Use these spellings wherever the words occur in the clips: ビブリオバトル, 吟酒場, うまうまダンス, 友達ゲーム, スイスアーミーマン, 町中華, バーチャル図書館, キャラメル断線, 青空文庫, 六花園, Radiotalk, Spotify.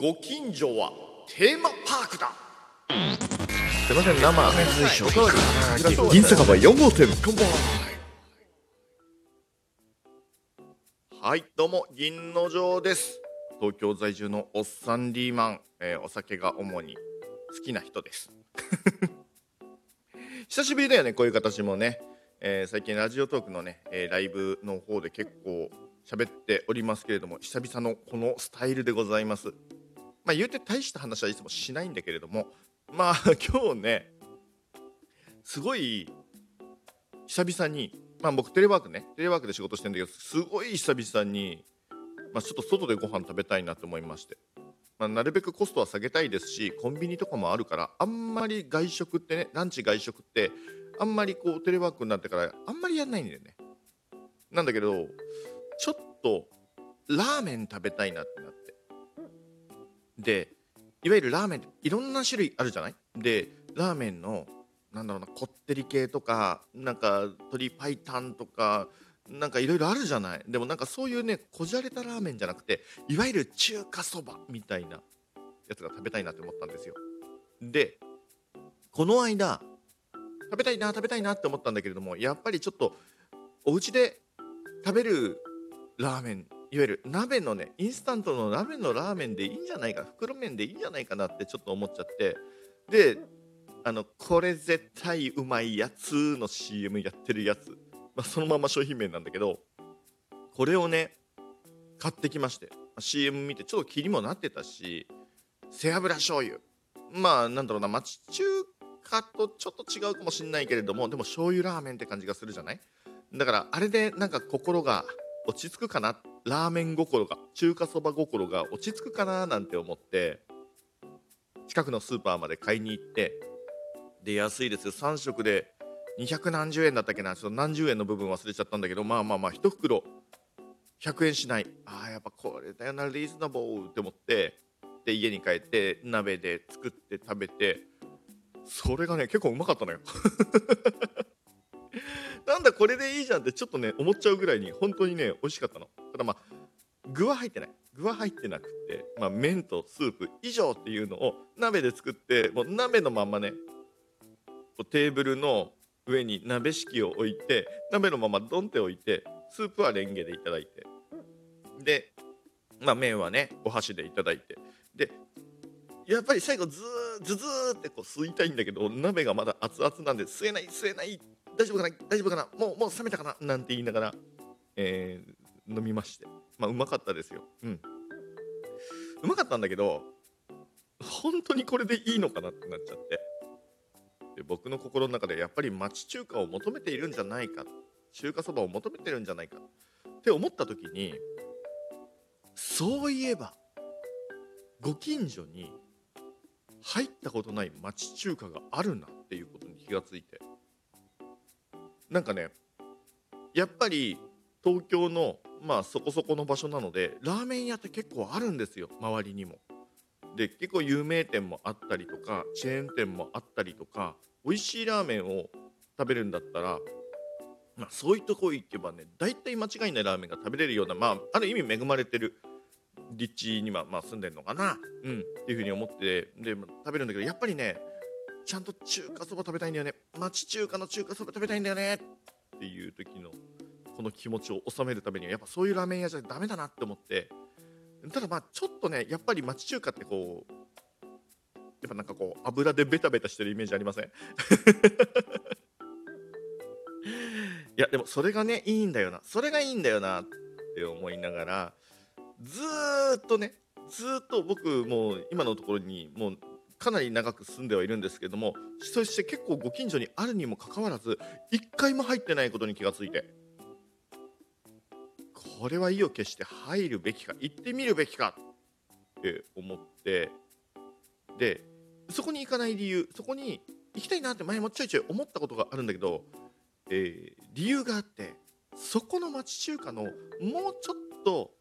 ご近所はテーマパークだ。すいません、生随所銀酒場4号店。はい、どうも銀の城です。東京在住のおっさんリーマン、お酒が主に好きな人です久しぶりだよね、こういう形もね。最近ラジオトークのね、ライブの方で結構喋っておりますけれども、久々のこのスタイルでございます。まあ言うて大した話はいつもしないんだけれども、まあ今日ねすごい久々に、まあ僕テレワークで仕事してるんだけど、すごい久々に、まあ、ちょっと外でご飯食べたいなと思いまして、まあ、なるべくコストは下げたいですし、コンビニとかもあるから、あんまり外食ってね、ランチ外食ってあんまりこうテレワークになってからあんまりやんないんだよね。なんだけどちょっとラーメン食べたいなってなって、でいわゆるラーメンっていろんな種類あるじゃない。でラーメンのなんだろうな、こってり系とか、なんか鶏白湯とか、なんかいろいろあるじゃない。でもなんかそういうね、こじゃれたラーメンじゃなくて、いわゆる中華そばみたいなやつが食べたいなって思ったんですよ。でこの間食べたいなって思ったんだけれども、やっぱりちょっとお家で食べるラーメン、いわゆる鍋のね、インスタントの鍋のラーメンでいいんじゃないか、袋麺でいいんじゃないかなってちょっと思っちゃって、でこれ絶対うまいやつの CM やってるやつ、まあ、そのまま商品名なんだけど、これをね買ってきまして、CM 見てちょっと気にもなってたし、背脂醤油、まあなんだろうな、町中かとちょっと違うかもしれないけれども、でも醤油ラーメンって感じがするじゃない。だからあれでなんか心が落ち着くかな、ラーメン心が、中華そば心が落ち着くかななんて思って、近くのスーパーまで買いに行って、で安いですよ、3食で200何十円だったっけな、ちょっと何十円の部分忘れちゃったんだけど、まあ1袋100円しない、あーやっぱこれだよな、リーズナブルって思って、で家に帰って鍋で作って食べて、それがね結構うまかったのよなんだこれでいいじゃんってちょっとね思っちゃうぐらいに本当にね美味しかったの。ただまあ具は入ってなくて、まあ、麺とスープ以上っていうのを鍋で作って、もう鍋のまんまね、テーブルの上に鍋敷を置いて、鍋のままドンって置いて、スープはレンゲでいただいて、で、まあ、麺はねお箸でいただいて、でやっぱり最後ズーってこう吸いたいんだけど、鍋がまだ熱々なんで吸えない、大丈夫かな、もう冷めたかななんて言いながら、飲みまして、まあうまかったですよ。うん、うまかったんだけど、本当にこれでいいのかなってなっちゃって、で僕の心の中でやっぱり町中華を求めているんじゃないか、中華そばを求めてるんじゃないかって思った時に、そういえばご近所に入ったことない町中華があるなっていうことに気がついて、なんかねやっぱり東京のまあそこそこの場所なので、ラーメン屋って結構あるんですよ、周りにも。で結構有名店もあったりとか、チェーン店もあったりとか、美味しいラーメンを食べるんだったら、まあ、そういうとこ行けばね大体間違いないラーメンが食べれるような、まあ、ある意味恵まれてる立地にはまあ住んでるのかな、うん、っていうふうに思ってで食べるんだけど、やっぱりねちゃんと中華そば食べたいんだよね、町中華の中華そば食べたいんだよねっていう時のこの気持ちを収めるためには、やっぱそういうラーメン屋じゃダメだなって思って、ただまあちょっとねやっぱり町中華ってこうやっぱなんかこう油でベタベタしてるイメージありませんいやでもそれがねいいんだよなって思いながら、ずーっと僕もう今のところにもうかなり長く住んではいるんですけども、そして結構ご近所にあるにもかかわらず一回も入ってないことに気がついて、これは意を決して入るべきか、行ってみるべきかって思って、でそこに行かない理由、そこに行きたいなって前もちょいちょい思ったことがあるんだけど、理由があって、そこの町中華のもうちょっと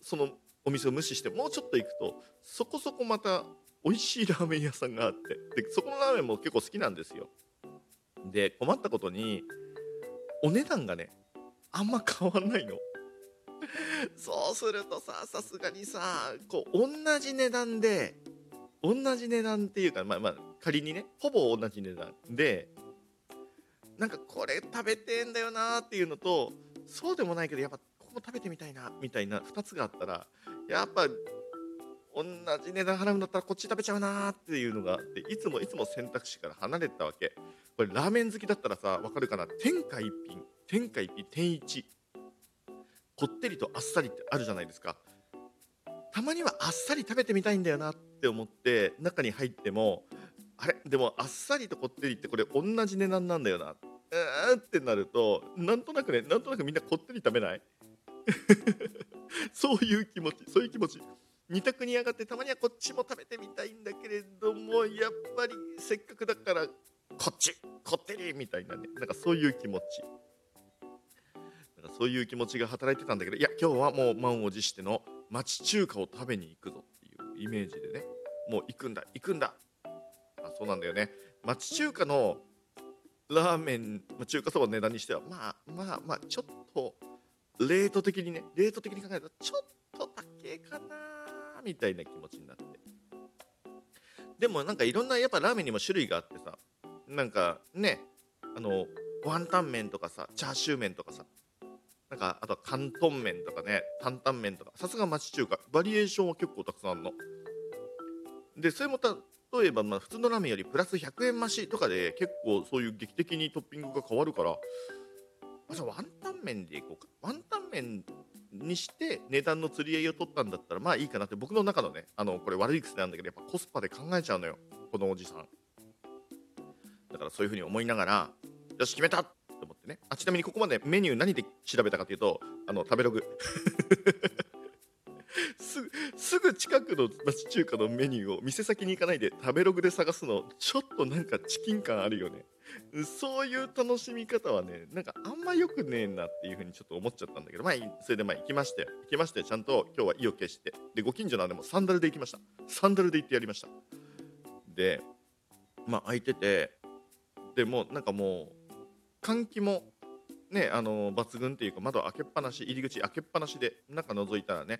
そのお店を無視してもうちょっと行くと、そこそこまた美味しいラーメン屋さんがあって、でそこのラーメンも結構好きなんですよ。で困ったことにお値段がねあんま変わんないの。そうするとさ、さすがにさ、こう同じ値段で、同じ値段っていうか、まあ仮にね、ほぼ同じ値段で、なんかこれ食べてんだよなっていうのと、そうでもないけどやっぱここ食べてみたいなみたいな2つがあったら、やっぱ同じ値段払うんだったらこっち食べちゃうなっていうのがあって、いつも選択肢から離れてたわけ。これラーメン好きだったらさ、分かるかな。天下一品天一、こってりとあっさりってあるじゃないですか。たまにはあっさり食べてみたいんだよなって思って中に入っても、あれでもあっさりとこってりってこれ同じ値段なんだよなってなると、なんとなくみんなこってり食べないそういう気持ち。2択に上がって、たまにはこっちも食べてみたいんだけれども、やっぱりせっかくだからこってりみたいなね、なんかそういう気持ちが働いてたんだけど、いや今日はもう満を持しての町中華を食べに行くぞっていうイメージでね、もう行くんだ。あ、そうなんだよね、町中華のラーメン、中華そばの値段にしてはまあちょっとレート的に考えるとちょっと高いかなみたいな気持ちになって、でもなんかいろんなやっぱラーメンにも種類があってさ、なんかね、ワンタン麺とかさ、チャーシュー麺とかさ、なんかあとは広東麺とかね、担々麺とか、さすが町中華バリエーションは結構たくさんあるので、それも例えば普通のラーメンよりプラス100円増しとかで結構そういう劇的にトッピングが変わるから、じゃあワンタン麺でいこうか、ワンタン麺にして値段の釣り合いを取ったんだったらまあいいかなって、僕の中のね、これ悪い癖なんだけど、やっぱコスパで考えちゃうのよこのおじさんだから。そういう風に思いながら、よし決めたと思ってね。あ、ちなみにここまでメニュー何で調べたかというと、食べログすぐ近くの町中華のメニューを店先に行かないで食べログで探すの、ちょっとなんかチキン感あるよね。そういう楽しみ方はね、なんかあんま良くねえなっていう風にちょっと思っちゃったんだけど、まあそれでまあ行きましたよ。ちゃんと今日は意を決して、でご近所なんでもサンダルで行きました。サンダルで行ってやりました。でまあ空いてて、でもなんかもう換気もね、抜群っていうか、窓開けっぱなし、入り口開けっぱなしで中覗いたらね、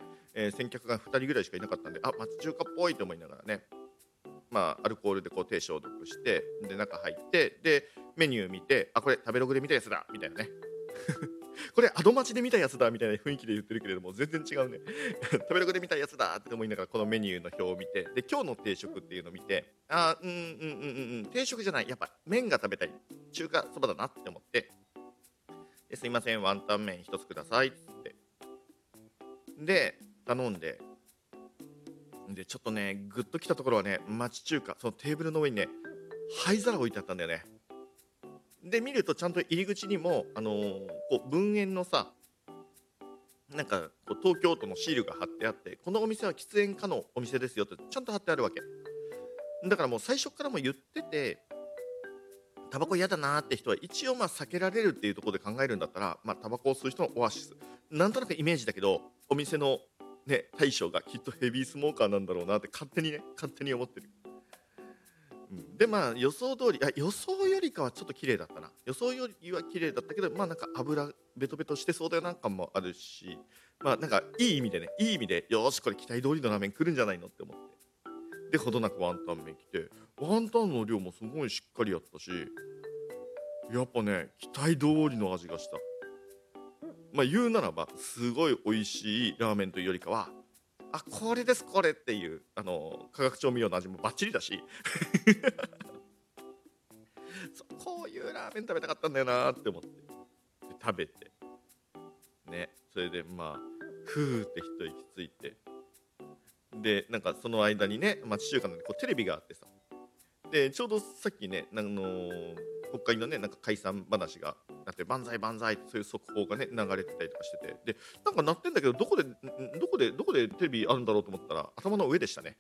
先客が2人ぐらいしかいなかったんで、あ、町中華っぽいと思いながらね、まあアルコールでこう手消毒して、で中入って、でメニュー見て、あ、これ食べログで見たやつだみたいなねこれアド町で見たやつだみたいな雰囲気で言ってるけれども、全然違うね食べログで見たやつだって思いながら、このメニューの表を見て、で今日の定食っていうのを見て、あ、定食じゃない、やっぱ麺が食べたい中華そばだなって思って、すいませんワンタン麺1つくださいって、で頼んで、でちょっとねグッときたところはね、町中華、そのテーブルの上にね灰皿置いてあったんだよね。で見るとちゃんと入り口にもこう文煙のさ、なんかこう東京都のシールが貼ってあって、このお店は喫煙可のお店ですよってちゃんと貼ってあるわけだから、もう最初からも言ってて、タバコ嫌だなって人は一応まあ避けられるっていうところで考えるんだったら、まあタバコを吸う人のオアシス、なんとなくイメージだけど、お店のね大将がきっとヘビースモーカーなんだろうなって勝手に思ってる。でまあ予想通り、予想よりかはちょっと綺麗だったな。予想よりは綺麗だったけど、まあなんか油ベトベトしてそうだよなんかもあるし、まあなんかいい意味でよしこれ期待通りのラーメン来るんじゃないのって思って、でほどなくワンタン麺来て、ワンタンの量もすごいしっかりやったし、やっぱね期待通りの味がした。まあ言うならばすごい美味しいラーメンというよりかは、あ、これですこれっていう、化学調味料の味もバッチリだしこういうラーメン食べたかったんだよなって思って、で食べてね、それでまあふーって一息ついて、でなんかその間にね、町中華のこうテレビがあってさ、でちょうどさっきね、国会のねなんか解散話があって、万歳万歳ってそういう速報がね流れてたりとかしてて、でなんか鳴ってんだけど、どこでテレビあるんだろうと思ったら頭の上でしたね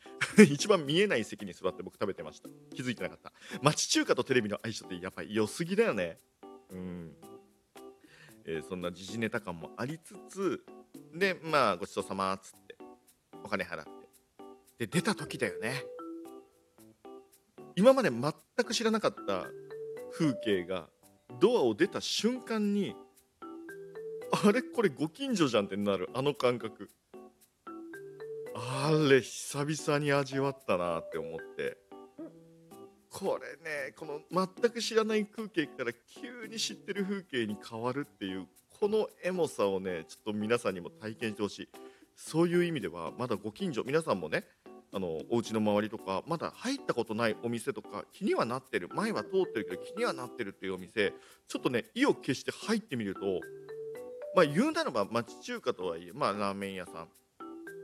一番見えない席に座って僕食べてました。気づいてなかった。町中華とテレビの相性ってやっぱり良すぎだよね。うん、そんな時事ネタ感もありつつで、まあごちそうさまっつってお金払って、で出た時だよね、今まで全く知らなかった風景がドアを出た瞬間にあれこれご近所じゃんってなる、あの感覚。あれ久々に味わったなって思って、これね、この全く知らない風景から急に知ってる風景に変わるっていうこのエモさをね、ちょっと皆さんにも体験してほしい。そういう意味ではまだご近所、皆さんもね、お家の周りとかまだ入ったことないお店とか、気にはなってる、前は通ってるけど気にはなってるっていうお店、ちょっとね意を決して入ってみると、まあ言うならば町中華とはいえ、まあラーメン屋さん、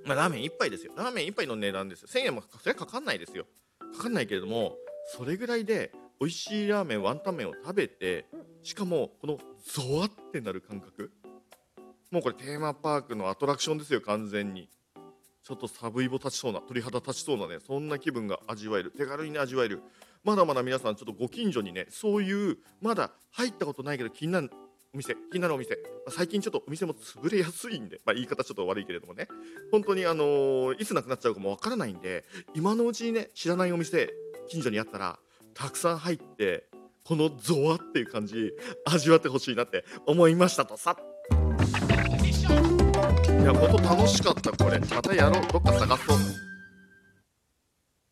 まあラーメン一杯ですよ、ラーメン一杯の値段ですよ、1000円もそれはかかんないですよ、かかんないけれども、それぐらいで美味しいラーメン、ワンタン麺を食べて、しかもこのゾワってなる感覚、もうこれテーマパークのアトラクションですよ、完全に。ちょっとサブイボ立ちそうな、鳥肌立ちそうなね、そんな気分が味わえる、手軽に、ね、味わえる。まだまだ皆さんちょっとご近所にね、そういうまだ入ったことないけど気になるお店、気になるお店、最近ちょっとお店も潰れやすいんで、まあ、言い方ちょっと悪いけれどもね、本当にいつなくなっちゃうかもわからないんで、今のうちにね、知らないお店近所にあったらたくさん入って、このゾワっていう感じ味わってほしいなって思いましたとさ。いや、ほんと楽しかった、これまたやろう、どっか探そう。